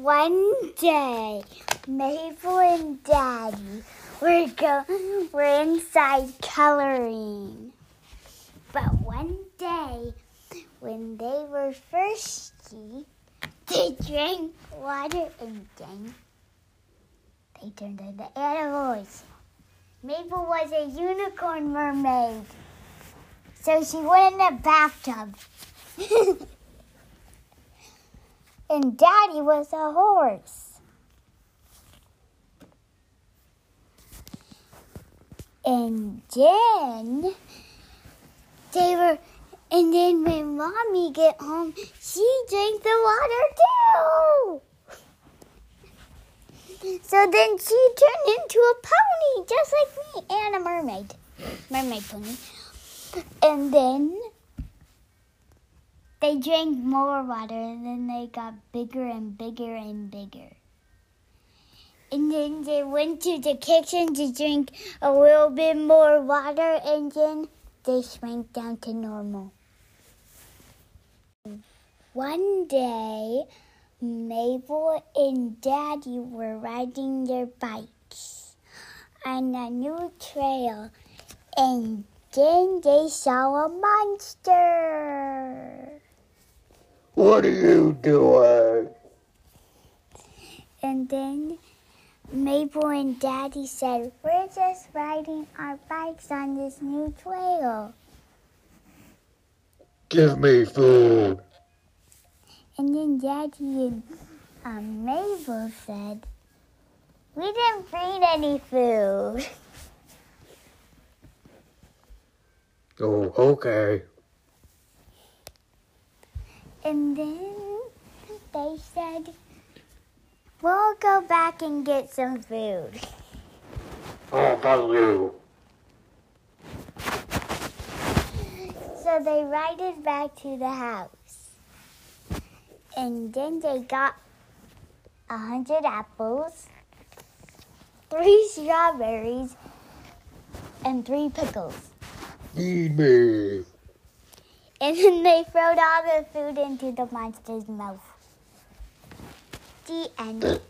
One day, Mabel and Daddy were inside coloring. But one day, when they were thirsty, they drank water and then they turned into animals. Mabel was a unicorn mermaid, so she went in the bathtub. And Daddy was a horse. And then when Mommy got home, she drank the water too. So then she turned into a pony, just like me, and a mermaid. Mermaid pony. And then they drank more water, and then they got bigger and bigger and bigger. And then they went to the kitchen to drink a little bit more water, and then they shrank down to normal. One day, Mabel and Daddy were riding their bikes on a new trail, and then they saw a monster. What are you doing? And then Mabel and Daddy said, "We're just riding our bikes on this new trail. Give me food." And then Daddy and Mabel said, "We didn't bring any food." Oh, okay. And then they said, "We'll go back and get some food." Oh, thank you. So they rided back to the house. And then they got 100 apples, 3 strawberries, and 3 pickles. Eat me. And then they throwed all the food into the monster's mouth. The end.